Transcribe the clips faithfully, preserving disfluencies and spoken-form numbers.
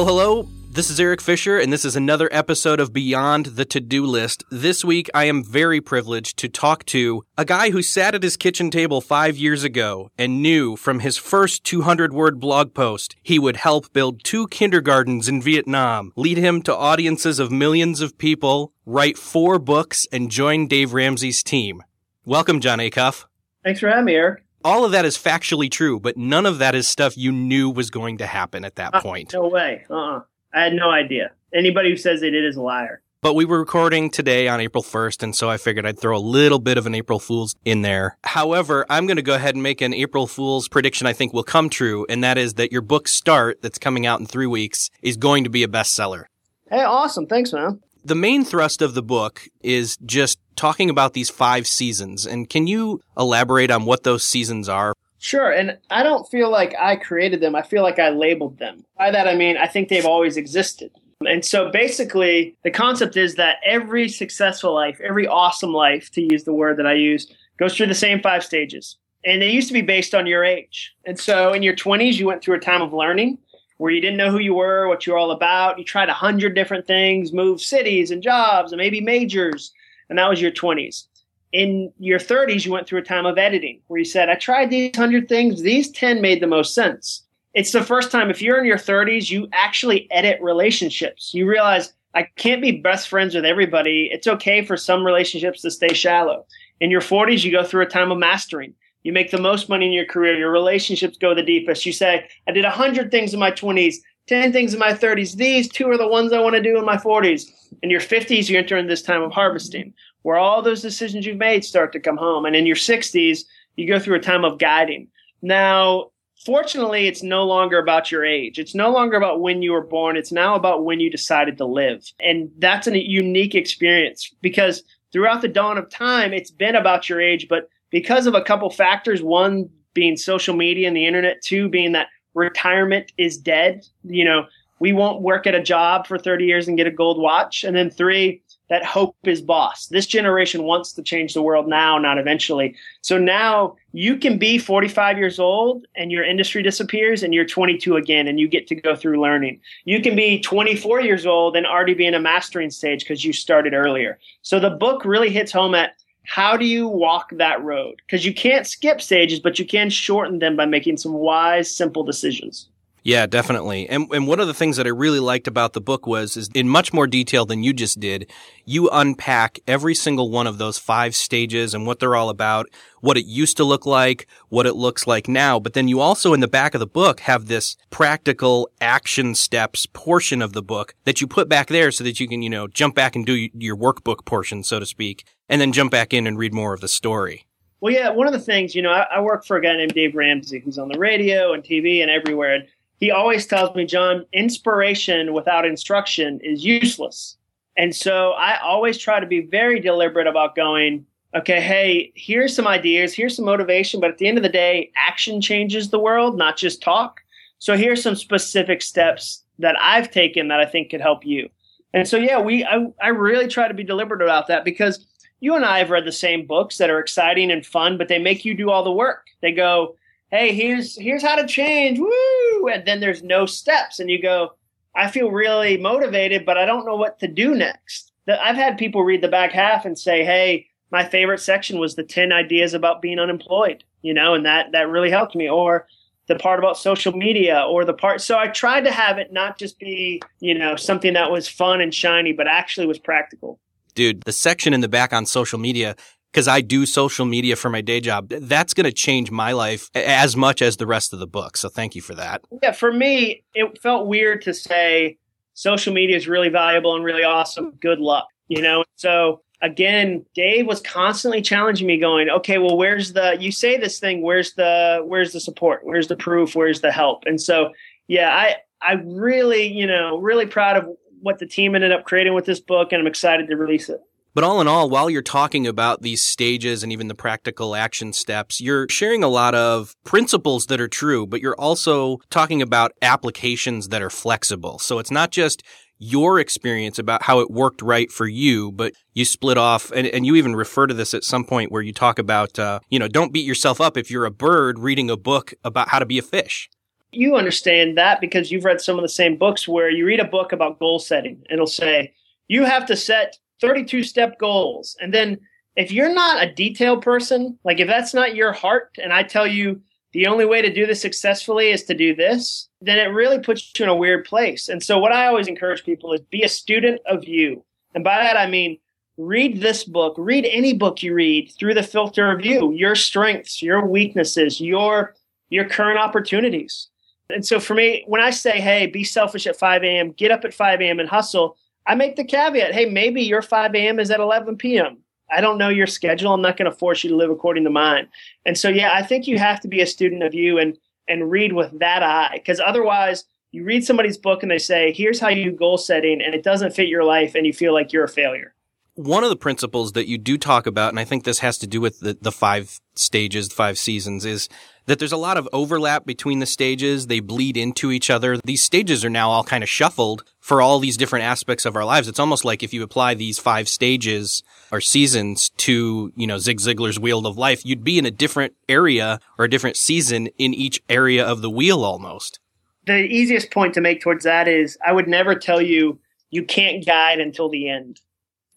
Well, hello, this is Eric Fisher, and this is another episode of Beyond the To-Do List. This week, I am very privileged to talk to a guy who sat at his kitchen table five years ago and knew from his first two hundred word blog post he would help build two kindergartens in Vietnam, lead him to audiences of millions of people, write four books, and join Dave Ramsey's team. Welcome, Jon Acuff. Thanks for having me, Eric. All of that is factually true, but none of that is stuff you knew was going to happen at that uh, point. No way. Uh-uh. I had no idea. Anybody who says they did is a liar. But we were recording today on April first, and so I figured I'd throw a little bit of an April Fool's in there. However, I'm going to go ahead and make an April Fool's prediction I think will come true, and that is that your book, START, that's coming out in three weeks, is going to be a bestseller. Hey, awesome. Thanks, man. The main thrust of the book is just talking about these five seasons, and can you elaborate on what those seasons are? Sure, and I don't feel like I created them. I feel like I labeled them. By that I mean I think they've always existed. And so basically the concept is that every successful life, every awesome life, to use the word that I used, goes through the same five stages. And they used to be based on your age. And so in your twenties, you went through a time of learning where you didn't know who you were, what you were all about. You tried a hundred different things, moved cities and jobs and maybe majors, and that was your twenties. In your thirties, you went through a time of editing where you said, I tried these hundred things. These ten made the most sense. It's the first time, if you're in your thirties, you actually edit relationships. You realize I can't be best friends with everybody. It's okay for some relationships to stay shallow. In your forties, you go through a time of mastering. You make the most money in your career. Your relationships go the deepest. You say, I did one hundred things in my twenties, ten things in my thirties. These two are the ones I want to do in my forties. In your fifties, you enter into this time of harvesting, where all those decisions you've made start to come home. And in your sixties, you go through a time of guiding. Now, fortunately, it's no longer about your age. It's no longer about when you were born. It's now about when you decided to live. And that's a unique experience because throughout the dawn of time, it's been about your age. But because of a couple factors, one being social media and the internet, two being that retirement is dead. You know, we won't work at a job for thirty years and get a gold watch. And then three, that hope is boss. This generation wants to change the world now, not eventually. So now you can be forty-five years old and your industry disappears and you're twenty-two again and you get to go through learning. You can be twenty-four years old and already be in a mastering stage because you started earlier. So the book really hits home at how do you walk that road? Because you can't skip stages, but you can shorten them by making some wise, simple decisions. Yeah, definitely. And and one of the things that I really liked about the book was, is in much more detail than you just did, you unpack every single one of those five stages and what they're all about, what it used to look like, what it looks like now. But then you also, in the back of the book, have this practical action steps portion of the book that you put back there so that you can, you know, jump back and do your workbook portion, so to speak, and then jump back in and read more of the story. Well, yeah, one of the things, you know, I, I work for a guy named Dave Ramsey who's on the radio and T V and everywhere. And he always tells me, John, inspiration without instruction is useless. And so I always try to be very deliberate about going, okay, hey, here's some ideas, here's some motivation, but at the end of the day, action changes the world, not just talk. So here's some specific steps that I've taken that I think could help you. And so, yeah, we I, I really try to be deliberate about that because you and I have read the same books that are exciting and fun, but they make you do all the work. They go, hey, here's here's how to change, woo! And then there's no steps. And you go, I feel really motivated, but I don't know what to do next. I've had people read the back half and say, hey, my favorite section was the ten ideas about being unemployed, you know, and that, that really helped me. Or the part about social media or the part. So I tried to have it not just be, you know, something that was fun and shiny, but actually was practical. Dude, the section in the back on social media, because I do social media for my day job, that's going to change my life as much as the rest of the book. So thank you for that. Yeah, for me, it felt weird to say social media is really valuable and really awesome. Good luck, you know? So again, Dave was constantly challenging me going, okay, well, where's the, you say this thing, where's the, where's the support? Where's the proof? Where's the help? And so, yeah, I, I really, you know, really proud of what the team ended up creating with this book, and I'm excited to release it. But all in all, while you're talking about these stages and even the practical action steps, you're sharing a lot of principles that are true, but you're also talking about applications that are flexible. So it's not just your experience about how it worked right for you, but you split off, and, and you even refer to this at some point where you talk about, uh, you know, don't beat yourself up if you're a bird reading a book about how to be a fish. You understand that because you've read some of the same books where you read a book about goal setting. It'll say, you have to set thirty-two step goals. And then if you're not a detail person, like if that's not your heart, and I tell you the only way to do this successfully is to do this, then it really puts you in a weird place. And so what I always encourage people is be a student of you. And by that, I mean, read this book, read any book you read through the filter of you, your strengths, your weaknesses, your, your current opportunities. And so for me, when I say, hey, be selfish at five a.m., get up at five a.m. and hustle, I make the caveat, hey, maybe your five a.m. is at eleven p.m. I don't know your schedule. I'm not going to force you to live according to mine. And so, yeah, I think you have to be a student of you and and read with that eye, because otherwise you read somebody's book and they say, here's how you goal setting, and it doesn't fit your life and you feel like you're a failure. One of the principles that you do talk about, and I think this has to do with the, the five stages, five seasons, is that there's a lot of overlap between the stages. They bleed into each other. These stages are now all kind of shuffled for all these different aspects of our lives. It's almost like if you apply these five stages or seasons to, you know, Zig Ziglar's wheel of life, you'd be in a different area or a different season in each area of the wheel almost. The easiest point to make towards that is I would never tell you you can't guide until the end.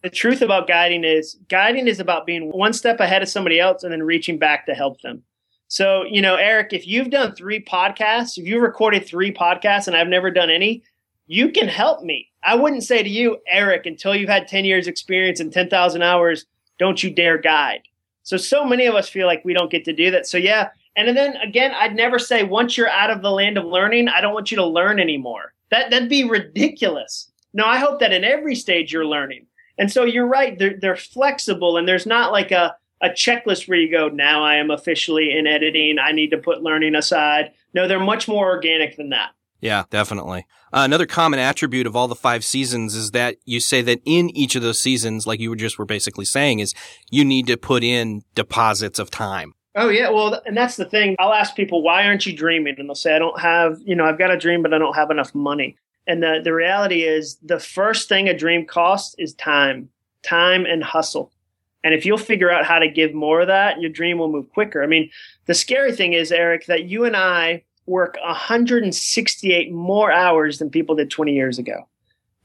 The truth about guiding is guiding is about being one step ahead of somebody else and then reaching back to help them. So, you know, Eric, if you've done three podcasts, if you recorded three podcasts and I've never done any, you can help me. I wouldn't say to you, Eric, until you've had ten years experience and ten thousand hours, don't you dare guide. So, so many of us feel like we don't get to do that. So, yeah. And then again, I'd never say once you're out of the land of learning, I don't want you to learn anymore. That, that'd be ridiculous. No, I hope that in every stage you're learning. And so you're right. They're, they're flexible, and there's not like a a checklist where you go, now I am officially in editing. I need to put learning aside. No, they're much more organic than that. Yeah, definitely. Uh, another common attribute of all the five seasons is that you say that in each of those seasons, like you were just were basically saying, is you need to put in deposits of time. Oh, yeah. Well, and that's the thing. I'll ask people, why aren't you dreaming? And they'll say, I don't have, you know, I've got a dream, but I don't have enough money. And the, the reality is the first thing a dream costs is time, time and hustle. And if you'll figure out how to give more of that, your dream will move quicker. I mean, the scary thing is, Eric, that you and I work one hundred sixty-eight more hours than people did twenty years ago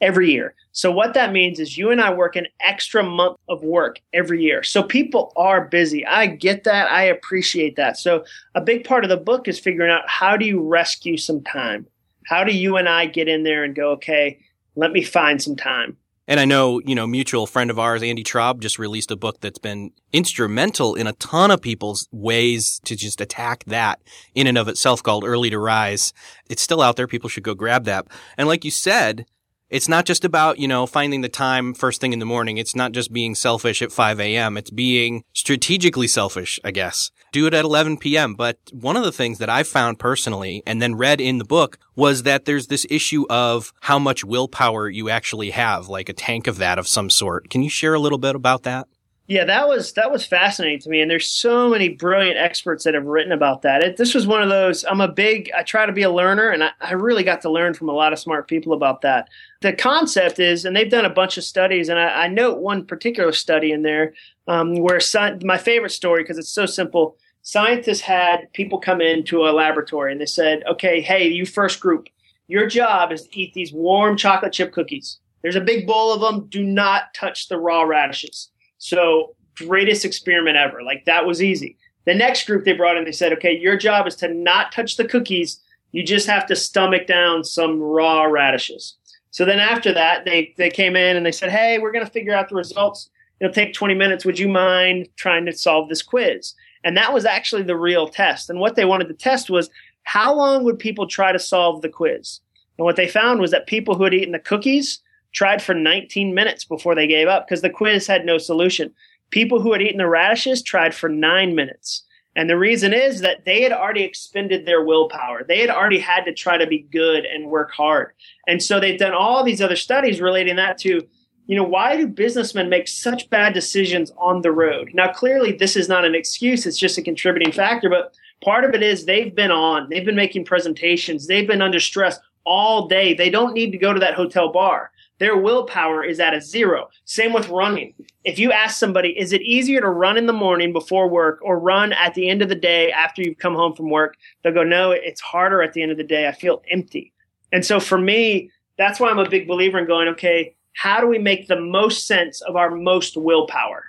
every year. So what that means is you and I work an extra month of work every year. So people are busy. I get that. I appreciate that. So a big part of the book is figuring out how do you rescue some time? How do you and I get in there and go, okay, let me find some time? And I know, you know, mutual friend of ours, Andy Traub, just released a book that's been instrumental in a ton of people's ways to just attack that in and of itself, called Early to Rise. It's still out there. People should go grab that. And like you said, it's not just about, you know, finding the time first thing in the morning. It's not just being selfish at five a m. It's being strategically selfish, I guess. Do it at eleven p.m. But one of the things that I found personally and then read in the book was that there's this issue of how much willpower you actually have, like a tank of that of some sort. Can you share a little bit about that? Yeah, that was that was fascinating to me. And there's so many brilliant experts that have written about that. It, this was one of those, I'm a big, I try to be a learner, and I, I really got to learn from a lot of smart people about that. The concept is, and they've done a bunch of studies, and I, I note one particular study in there um, where sci- my favorite story, because it's so simple, scientists had people come into a laboratory and they said, okay, hey, you first group, your job is to eat these warm chocolate chip cookies. There's a big bowl of them. Do not touch the raw radishes. So greatest experiment ever. Like that was easy. The next group they brought in, they said, okay, your job is to not touch the cookies. You just have to stomach down some raw radishes. So then after that, they, they came in and they said, hey, we're going to figure out the results. It'll take twenty minutes. Would you mind trying to solve this quiz? And that was actually the real test. And what they wanted to test was how long would people try to solve the quiz? And what they found was that people who had eaten the cookies tried for nineteen minutes before they gave up because the quiz had no solution. People who had eaten the radishes tried for nine minutes. And the reason is that they had already expended their willpower. They had already had to try to be good and work hard. And so they've done all these other studies relating that to, you know, why do businessmen make such bad decisions on the road? Now, clearly, this is not an excuse. It's just a contributing factor. But part of it is they've been on. They've been making presentations. They've been under stress all day. They don't need to go to that hotel bar. their willpower is at a zero. Same with running. If you ask somebody, is it easier to run in the morning before work or run at the end of the day after you've come home from work? They'll go, no, it's harder at the end of the day. I feel empty. And so for me, that's why I'm a big believer in going, okay, how do we make the most sense of our most willpower?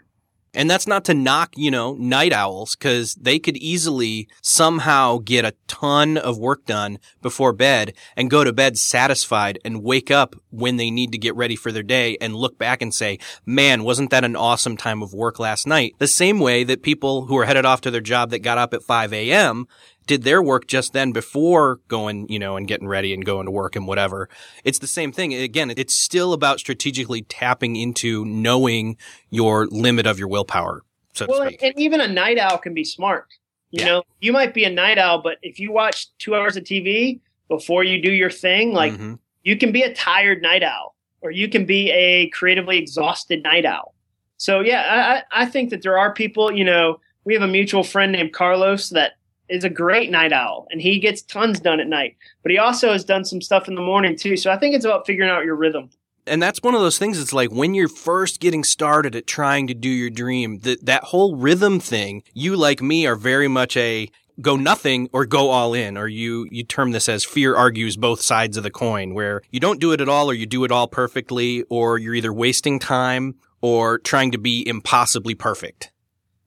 And that's not to knock, you know, night owls, because they could easily somehow get a ton of work done before bed and go to bed satisfied and wake up when they need to get ready for their day and look back and say, man, wasn't that an awesome time of work last night? The same way that people who are headed off to their job that got up at five a.m. did their work just then before going, you know, and getting ready and going to work and whatever. It's the same thing. Again, it's still about strategically tapping into knowing your limit of your willpower, so well, to speak. And even a night owl can be smart. You yeah. know, you might be a night owl, but if you watch two hours of T V before you do your thing, like mm-hmm. you can be a tired night owl or you can be a creatively exhausted night owl. So yeah, I, I think that there are people, you know, we have a mutual friend named Carlos that is a great night owl, and he gets tons done at night. But he also has done some stuff in the morning, too. So I think it's about figuring out your rhythm. And that's one of those things. It's like when you're first getting started at trying to do your dream, that that whole rhythm thing, you, like me, are very much a go nothing or go all in, or you, you term this as fear argues both sides of the coin, where you don't do it at all or you do it all perfectly, or you're either wasting time or trying to be impossibly perfect.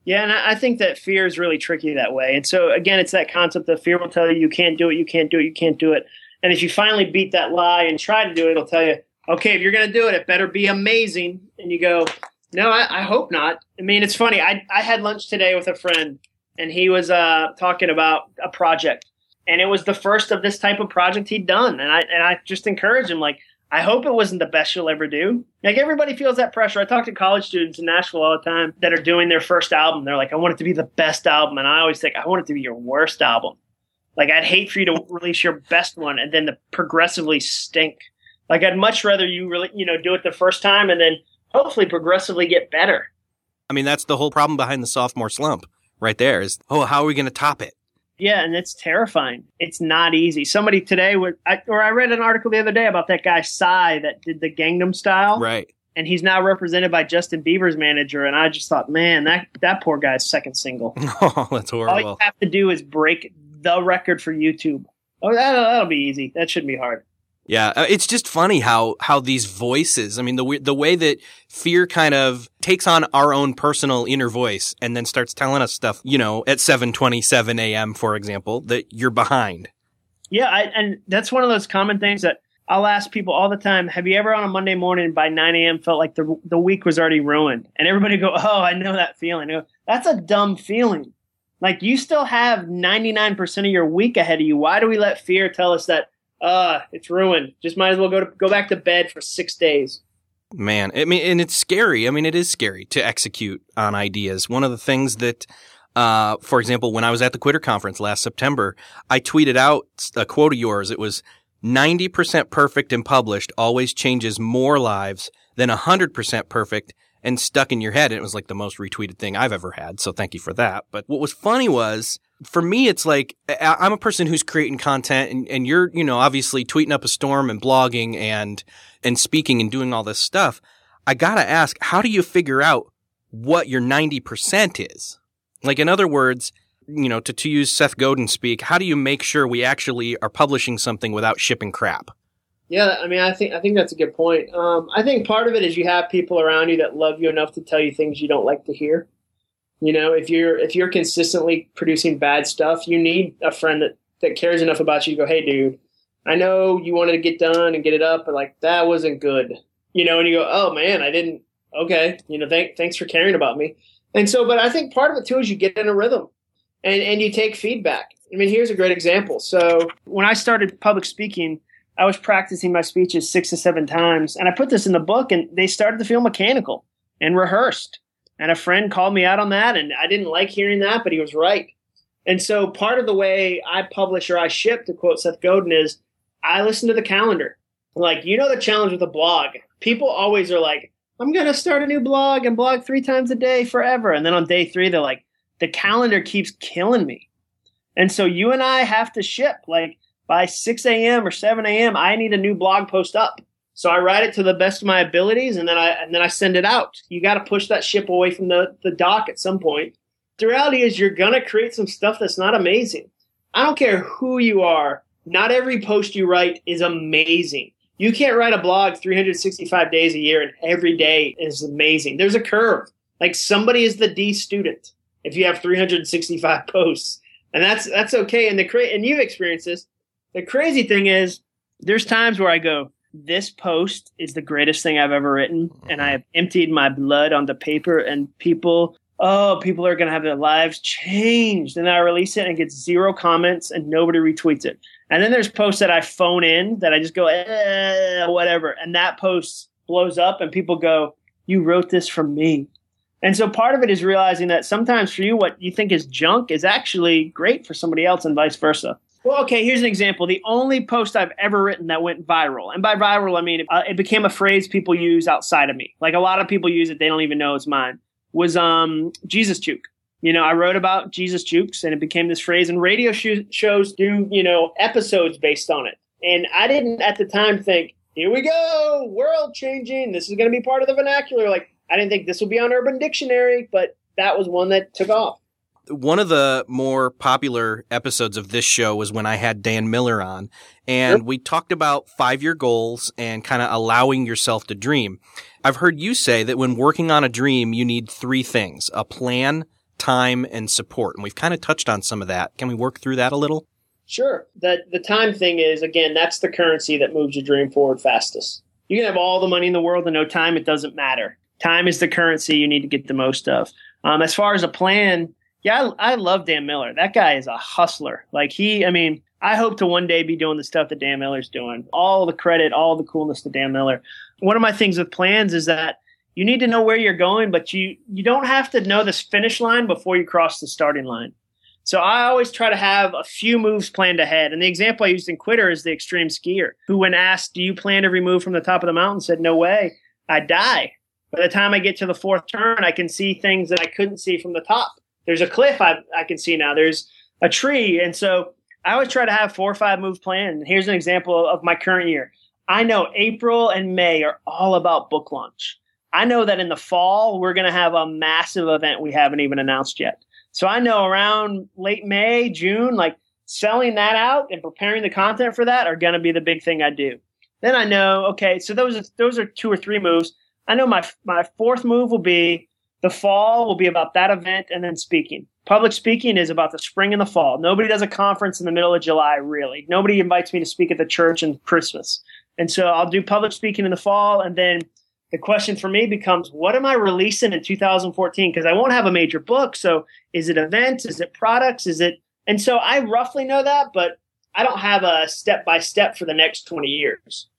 Yeah, and I think that fear is really tricky that way. And so, again, it's that concept of fear will tell you you can't do it, you can't do it, you can't do it. And if you finally beat that lie and try to do it, it'll tell you, okay, if you're going to do it, it better be amazing. And you go, no, I, I hope not. I mean, it's funny. I, I had lunch today with a friend, and he was uh, talking about a project. And it was the first of this type of project he'd done. And I, and I just encouraged him, like, I hope it wasn't the best you'll ever do. Like, everybody feels that pressure. I talk to college students in Nashville all the time that are doing their first album. They're like, I want it to be the best album. And I always think, I want it to be your worst album. Like, I'd hate for you to release your best one and then to progressively stink. Like, I'd much rather you really, you know, do it the first time and then hopefully progressively get better. I mean, that's the whole problem behind the sophomore slump right there is, oh, how are we going to top it? Yeah, and it's terrifying. It's not easy. Somebody today, would, I, or I read an article the other day about that guy, Psy, that did the Gangnam Style. Right. And he's now represented by Justin Bieber's manager. And I just thought, man, that, that poor guy's second single. Oh, that's horrible. All you have to do is break the record for YouTube. Oh, that'll, that'll be easy. That shouldn't be hard. Yeah, it's just funny how, how these voices, I mean, the the way that fear kind of takes on our own personal inner voice and then starts telling us stuff, you know, at seven twenty-seven a.m., for example, that you're behind. Yeah, I, and that's one of those common things that I'll ask people all the time. Have you ever on a Monday morning by nine a.m. felt like the the week was already ruined? And everybody go, oh, I know that feeling. Go, that's a dumb feeling. Like, you still have ninety-nine percent of your week ahead of you. Why do we let fear tell us that? Uh, it's ruined. Just might as well go to, go back to bed for six days. Man, I mean, and it's scary. I mean, it is scary to execute on ideas. One of the things that, uh, for example, when I was at the Quitter Conference last September, I tweeted out a quote of yours. It was ninety percent perfect and published always changes more lives than one hundred percent perfect and stuck in your head. And it was like the most retweeted thing I've ever had. So thank you for that. But what was funny was, for me, it's like I'm a person who's creating content and, and you're, you know, obviously tweeting up a storm and blogging and and speaking and doing all this stuff. I got to ask, how do you figure out what your ninety percent is? Like, in other words, you know, to, to use Seth Godin speak, how do you make sure we actually are publishing something without shipping crap? Yeah, I mean, I think I think that's a good point. Um, I think part of it is you have people around you that love you enough to tell you things you don't like to hear. You know, if you're if you're consistently producing bad stuff, you need a friend that, that cares enough about you to go, hey, dude, I know you wanted to get done and get it up, but, like, that wasn't good. You know, and you go, oh, man, I didn't. Okay, you know, thank, thanks for caring about me. And so, but I think part of it, too, is you get in a rhythm and, and you take feedback. I mean, here's a great example. So when I started public speaking, I was practicing my speeches six to seven times, and I put this in the book, and they started to feel mechanical and rehearsed. And a friend called me out on that, and I didn't like hearing that, but he was right. And so part of the way I publish or I ship, to quote Seth Godin, is I listen to the calendar. Like, you know the challenge with a blog. People always are like, I'm going to start a new blog and blog three times a day forever. And then on day three, they're like, the calendar keeps killing me. And so you and I have to ship. Like, by six a.m. or seven a.m., I need a new blog post up. So I write it to the best of my abilities, and then I and then I send it out. You got to push that ship away from the, the dock at some point. The reality is you're going to create some stuff that's not amazing. I don't care who you are. Not every post you write is amazing. You can't write a blog three hundred sixty-five days a year and every day is amazing. There's a curve. Like somebody is the D student if you have three hundred sixty-five posts. And that's that's okay. And the cra- and you've experienced this. The crazy thing is there's times where I go, this post is the greatest thing I've ever written, and I have emptied my blood onto paper, and people, oh, people are going to have their lives changed. And I release it and get zero comments and nobody retweets it. And then there's posts that I phone in that I just go, eh, whatever. And that post blows up and people go, you wrote this for me. And so part of it is realizing that sometimes for you, what you think is junk is actually great for somebody else and vice versa. Well, okay, here's an example. The only post I've ever written that went viral, and by viral, I mean it, uh, it became a phrase people use outside of me. Like a lot of people use it, they don't even know it's mine, was um, Jesus Juke. You know, I wrote about Jesus Jukes, and it became this phrase, and radio sh- shows do, you know, episodes based on it. And I didn't at the time think, here we go, world changing. This is going to be part of the vernacular. Like, I didn't think this would be on Urban Dictionary, but that was one that took off. One of the more popular episodes of this show was when I had Dan Miller on, and sure. We talked about five-year goals and kind of allowing yourself to dream. I've heard you say that when working on a dream, you need three things: a plan, time, and support. And we've kind of touched on some of that. Can we work through that a little? Sure. That the time thing is, again, that's the currency that moves your dream forward fastest. You can have all the money in the world and no time. It doesn't matter. Time is the currency you need to get the most of. Um, as far as a plan, yeah, I, I love Dan Miller. That guy is a hustler. Like he, I mean, I hope to one day be doing the stuff that Dan Miller's doing. All the credit, all the coolness to Dan Miller. One of my things with plans is that you need to know where you're going, but you, you don't have to know this finish line before you cross the starting line. So I always try to have a few moves planned ahead. And the example I used in Quitter is the extreme skier who, when asked, do you plan every move from the top of the mountain, said, no way, I die. By the time I get to the fourth turn, I can see things that I couldn't see from the top. There's a cliff I, I can see now. There's a tree. And so I always try to have four or five move planned. And here's an example of my current year. I know April and May are all about book launch. I know that in the fall, we're going to have a massive event we haven't even announced yet. So I know around late May, June, like selling that out and preparing the content for that are going to be the big thing I do. Then I know, okay, so those are, those are two or three moves. I know my my fourth move will be the fall will be about that event and then speaking. Public speaking is about the spring and the fall. Nobody does a conference in the middle of July, really. Nobody invites me to speak at the church in Christmas. And so I'll do public speaking in the fall, and then the question for me becomes, what am I releasing in two thousand fourteen? Because I won't have a major book. So is it events? Is it products? Is it? And so I roughly know that, but I don't have a step-by-step for the next twenty years.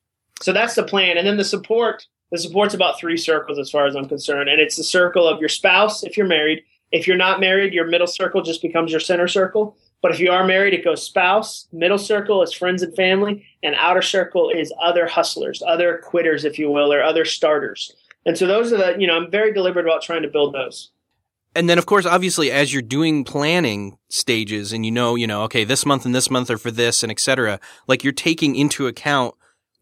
So that's the plan. And then the support, the support's about three circles as far as I'm concerned. And it's the circle of your spouse if you're married. If you're not married, your middle circle just becomes your center circle. But if you are married, it goes spouse, middle circle is friends and family, and outer circle is other hustlers, other quitters, if you will, or other starters. And so those are the, you know, I'm very deliberate about trying to build those. And then, of course, obviously, as you're doing planning stages and you know, you know, okay, this month and this month are for this and et cetera, like you're taking into account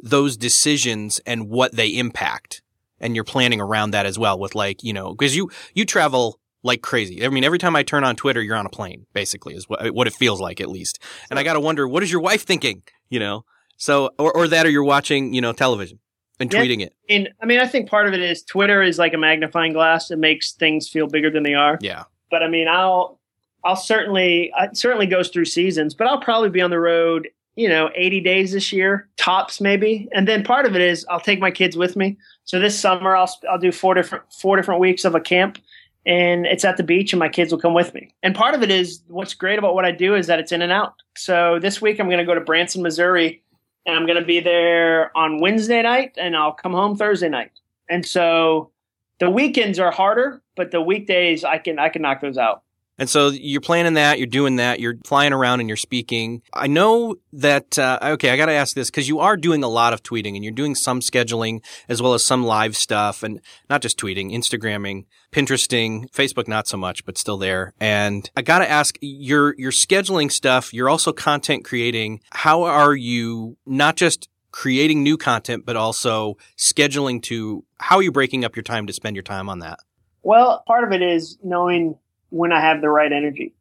those decisions and what they impact. And you're planning around that as well with like, you know, because you, you travel like crazy. I mean, every time I turn on Twitter, you're on a plane, basically, is what, what it feels like, at least. And I got to wonder, what is your wife thinking? You know, so, or, or that, or you're watching, you know, television and yeah, tweeting it. And I mean, I think part of it is Twitter is like a magnifying glass. It makes things feel bigger than they are. Yeah. But I mean, I'll, I'll certainly, it certainly goes through seasons, but I'll probably be on the road, you know, eighty days this year, tops maybe. And then part of it is I'll take my kids with me. So this summer I'll, I'll do four different, four different weeks of a camp. And it's at the beach and my kids will come with me. And part of it is what's great about what I do is that it's in and out. So this week I'm going to go to Branson, Missouri, and I'm going to be there on Wednesday night and I'll come home Thursday night. And so the weekends are harder, but the weekdays I can I can knock those out. And so you're planning that, you're doing that, you're flying around and you're speaking. I know that, uh, okay, I got to ask this because you are doing a lot of tweeting and you're doing some scheduling as well as some live stuff and not just tweeting, Instagramming, Pinteresting, Facebook, not so much, but still there. And I got to ask, you're, you're scheduling stuff. You're also content creating. How are you not just creating new content, but also scheduling to how are you breaking up your time to spend your time on that? Well, part of it is knowing when I have the right energy.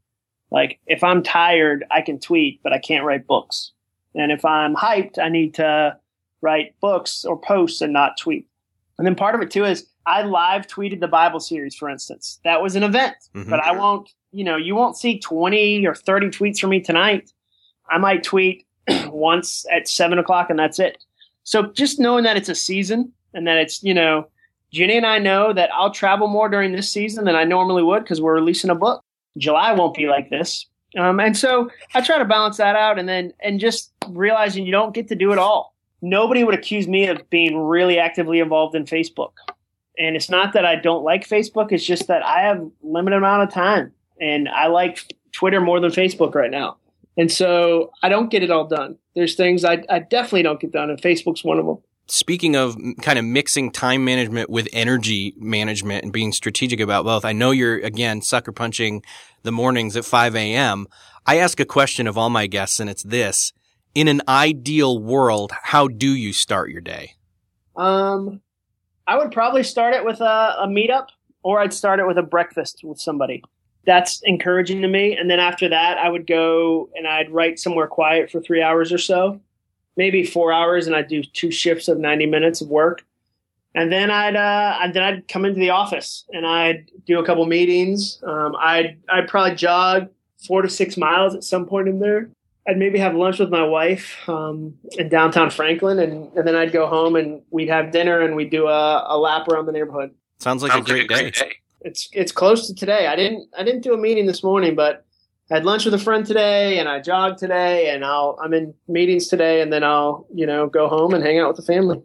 Like if I'm tired, I can tweet, but I can't write books. And if I'm hyped, I need to write books or posts and not tweet. And then part of it too is I live tweeted the Bible series, for instance. That was an event, mm-hmm. but I won't, you know, you won't see twenty or thirty tweets from me tonight. I might tweet once at seven o'clock and that's it. So just knowing that it's a season and that it's, you know, Jenny and I know that I'll travel more during this season than I normally would because we're releasing a book. July won't be like this. Um, and so I try to balance that out and then and just realizing you don't get to do it all. Nobody would accuse me of being really actively involved in Facebook. And it's not that I don't like Facebook. It's just that I have limited amount of time and I like Twitter more than Facebook right now. And so I don't get it all done. There's things I, I definitely don't get done, and Facebook's one of them. Speaking of kind of mixing time management with energy management and being strategic about both, I know you're, again, sucker punching the mornings at five a.m. I ask a question of all my guests, and it's this. In an ideal world, how do you start your day? Um, I would probably start it with a, a meetup, or I'd start it with a breakfast with somebody. That's encouraging to me. And then after that, I would go and I'd write somewhere quiet for three hours or so, maybe four hours. And I'd do two shifts of ninety minutes of work. And then I'd, uh, and then I'd come into the office and I'd do a couple meetings. Um, I'd, I'd probably jog four to six miles at some point in there. I'd maybe have lunch with my wife, um, in downtown Franklin. And, and then I'd go home and we'd have dinner and we'd do a, a lap around the neighborhood. Sounds like Sounds a great, like a great day. day. It's it's close to today. I didn't I didn't do a meeting this morning, but I had lunch with a friend today, and I jogged today, and I'll I'm in meetings today, and then I'll you know go home and hang out with the family.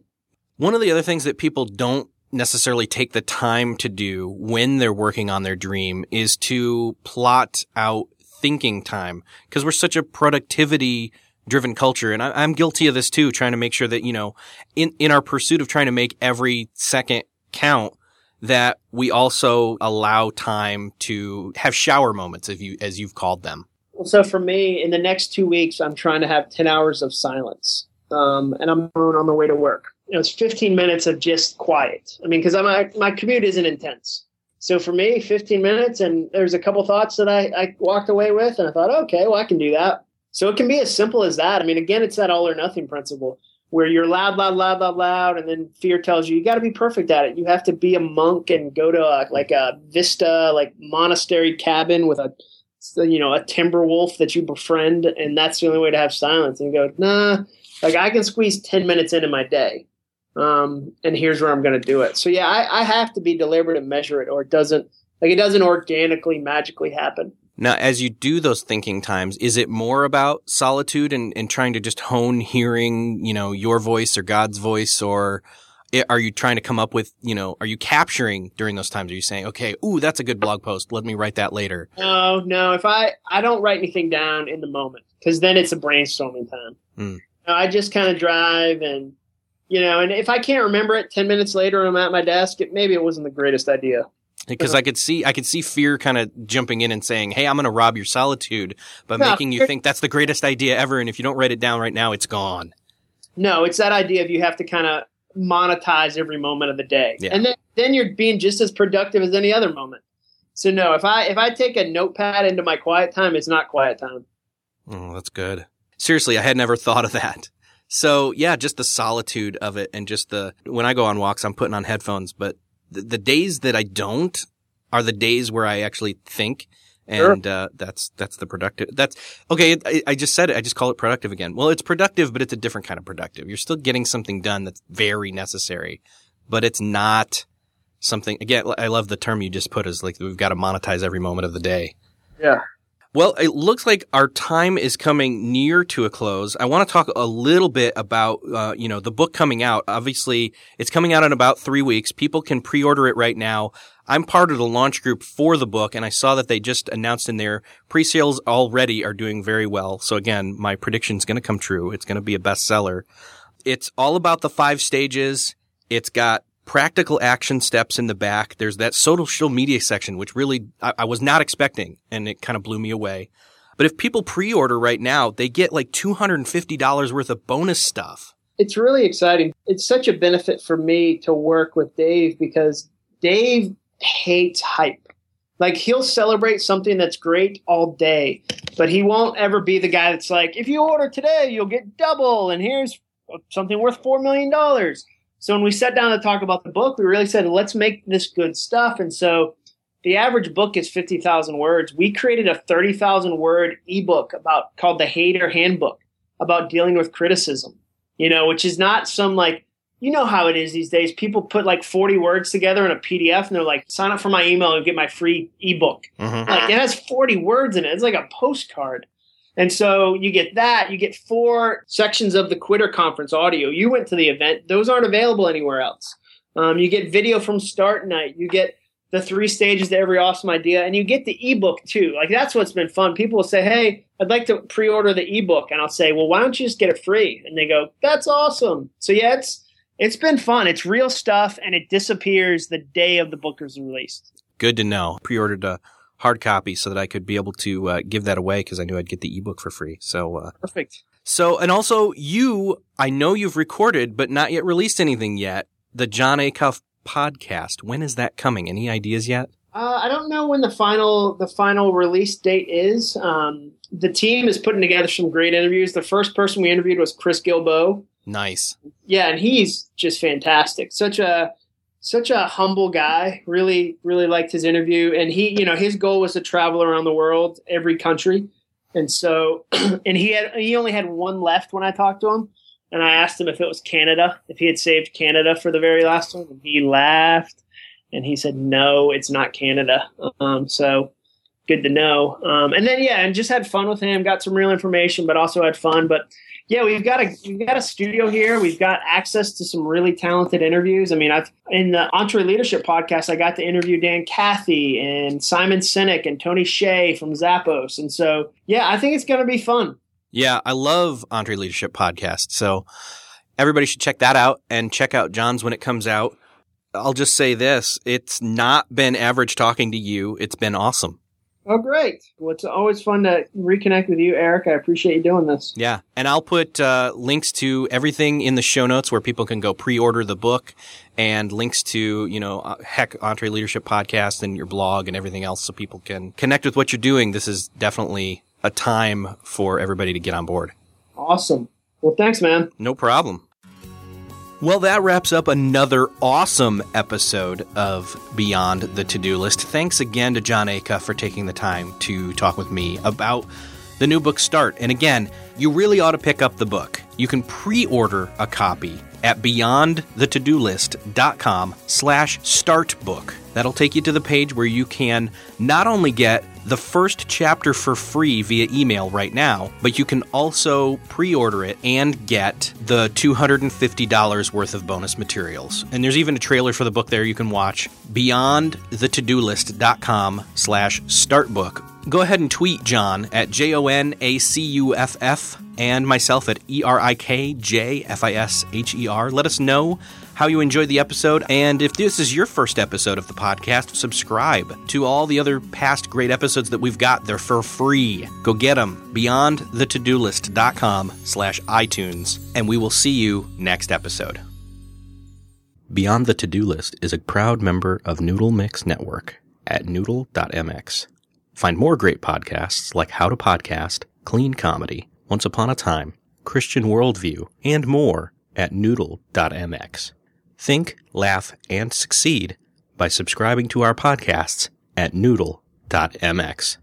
One of the other things that people don't necessarily take the time to do when they're working on their dream is to plot out thinking time, because we're such a productivity driven culture. And I, I'm guilty of this too, trying to make sure that you know in in our pursuit of trying to make every second count, that we also allow time to have shower moments, if you, as you've called them. Well, so for me, in the next two weeks, I'm trying to have ten hours of silence. Um, and I'm on the way to work. You know, it's fifteen minutes of just quiet. I mean, because my my commute isn't intense. So for me, fifteen minutes, and there's a couple thoughts that I, I walked away with, and I thought, okay, well, I can do that. So it can be as simple as that. I mean, again, it's that all or nothing principle, where you're loud, loud, loud, loud, loud, and then fear tells you, you got to be perfect at it. You have to be a monk and go to a, like a vista, like monastery cabin with a, you know, a timber wolf that you befriend, and that's the only way to have silence. And go, nah, like I can squeeze ten minutes into my day, um, and here's where I'm going to do it. So yeah, I, I have to be deliberate and measure it, or it doesn't, like it doesn't organically, magically happen. Now, as you do those thinking times, is it more about solitude and, and trying to just hone hearing, you know, your voice or God's voice? Or are you trying to come up with, you know, are you capturing during those times? Are you saying, okay, ooh, that's a good blog post. Let me write that later. No, no. If I, I don't write anything down in the moment, because then it's a brainstorming time. Mm. No, I just kind of drive and, you know, and if I can't remember it ten minutes later and I'm at my desk, it, maybe it wasn't the greatest idea. Because I could see, I could see fear kind of jumping in and saying, "Hey, I'm going to rob your solitude by no, making you think that's the greatest idea ever, and if you don't write it down right now, it's gone." No, it's that idea of you have to kind of monetize every moment of the day, yeah. and then then you're being just as productive as any other moment. So no, if I if I take a notepad into my quiet time, it's not quiet time. Oh, that's good. Seriously, I had never thought of that. So yeah, just the solitude of it, and just the when I go on walks, I'm putting on headphones, but. The days that I don't are the days where I actually think, and sure. uh, that's that's the productive. That's okay. I, I just said it. I just call it productive again. Well, it's productive, but it's a different kind of productive. You're still getting something done that's very necessary, but it's not something. Again, I love the term you just put is like we've got to monetize every moment of the day. Yeah. Well, it looks like our time is coming near to a close. I want to talk a little bit about, uh, you know, the book coming out. Obviously, it's coming out in about three weeks. People can pre-order it right now. I'm part of the launch group for the book, and I saw that they just announced in their pre-sales already are doing very well. So again, my prediction's going to come true. It's going to be a bestseller. It's all about the five stages. It's got practical action steps in the back. There's that social media section, which really I, I was not expecting, and it kind of blew me away. But if people pre-order right now, they get like two hundred fifty dollars worth of bonus stuff. It's really exciting. It's such a benefit for me to work with Dave because Dave hates hype. Like, he'll celebrate something that's great all day, but he won't ever be the guy that's like, if you order today, you'll get double, and here's something worth four million dollars. So when we sat down to talk about the book, we really said, let's make this good stuff. And so the average book is fifty thousand words. We created a thirty thousand word ebook about called The Hater Handbook, about dealing with criticism, you know, which is not some like, you know how it is these days. People put like forty words together in a P D F and they're like, sign up for my email and get my free ebook. Mm-hmm. Like, it has forty words in it. It's like a postcard. And so you get that. You get four sections of the Quitter Conference audio. You went to the event. Those aren't available anywhere else. Um, you get video from Start Night. You get the three stages to every awesome idea. And you get the ebook too. Like, that's what's been fun. People will say, hey, I'd like to pre-order the ebook. And I'll say, well, why don't you just get it free? And they go, that's awesome. So yeah, it's, It's been fun. It's real stuff, and it disappears the day of the book is released. Good to know. Pre-ordered a hard copy so that I could be able to uh, give that away because I knew I'd get the ebook for free. So uh, perfect. So, and also you, I know you've recorded but not yet released anything yet. The Jon Acuff podcast. When is that coming? Any ideas yet? Uh, I don't know when the final the final release date is. Um, the team is putting together some great interviews. The first person we interviewed was Chris Guillebeau. Nice. Yeah, and he's just fantastic. Such a such a humble guy. Really, really liked his interview. And he, you know, his goal was to travel around the world, every country. And so, and he had he only had one left when I talked to him. And I asked him if it was Canada, if he had saved Canada for the very last one. And he laughed, and he said, "No, it's not Canada." Um, so good to know. Um, and then yeah, and just had fun with him. Got some real information, but also had fun. But yeah, we've got a we've got a studio here. We've got access to some really talented interviews. I mean, I've in the EntreLeadership Podcast, I got to interview Dan Cathy and Simon Sinek and Tony Hsieh from Zappos. And so, yeah, I think it's going to be fun. Yeah, I love EntreLeadership Podcast. So everybody should check that out and check out Jon's when it comes out. I'll just say this. It's not been average talking to you. It's been awesome. Oh, great. Well, it's always fun to reconnect with you, Eric. I appreciate you doing this. Yeah. And I'll put uh, links to everything in the show notes where people can go pre-order the book and links to, you know, heck, EntreLeadership Podcast and your blog and everything else so people can connect with what you're doing. This is definitely a time for everybody to get on board. Awesome. Well, thanks, man. No problem. Well, that wraps up another awesome episode of Beyond the To-Do List. Thanks again to Jon Acuff for taking the time to talk with me about the new book, Start. And again, you really ought to pick up the book. You can pre-order a copy at beyondthetodolist.com slash startbook. That'll take you to the page where you can not only get the first chapter for free via email right now, but you can also pre-order it and get the two hundred fifty dollars worth of bonus materials. And there's even a trailer for the book there you can watch. beyondthetodolist.com slash startbook. Go ahead and tweet Jon at J O N A C U F F and myself at E R I K J F I S H E R. Let us know how you enjoyed the episode. And if this is your first episode of the podcast, subscribe to all the other past great episodes that we've got. They're for free. Go get them. beyond the to do list dot com slash iTunes. And we will see you next episode. Beyond the To-Do List is a proud member of Noodle Mix Network at noodle dot m x. Find more great podcasts like How to Podcast, Clean Comedy, Once Upon a Time, Christian Worldview, and more at noodle dot m x. Think, laugh, and succeed by subscribing to our podcasts at noodle dot m x.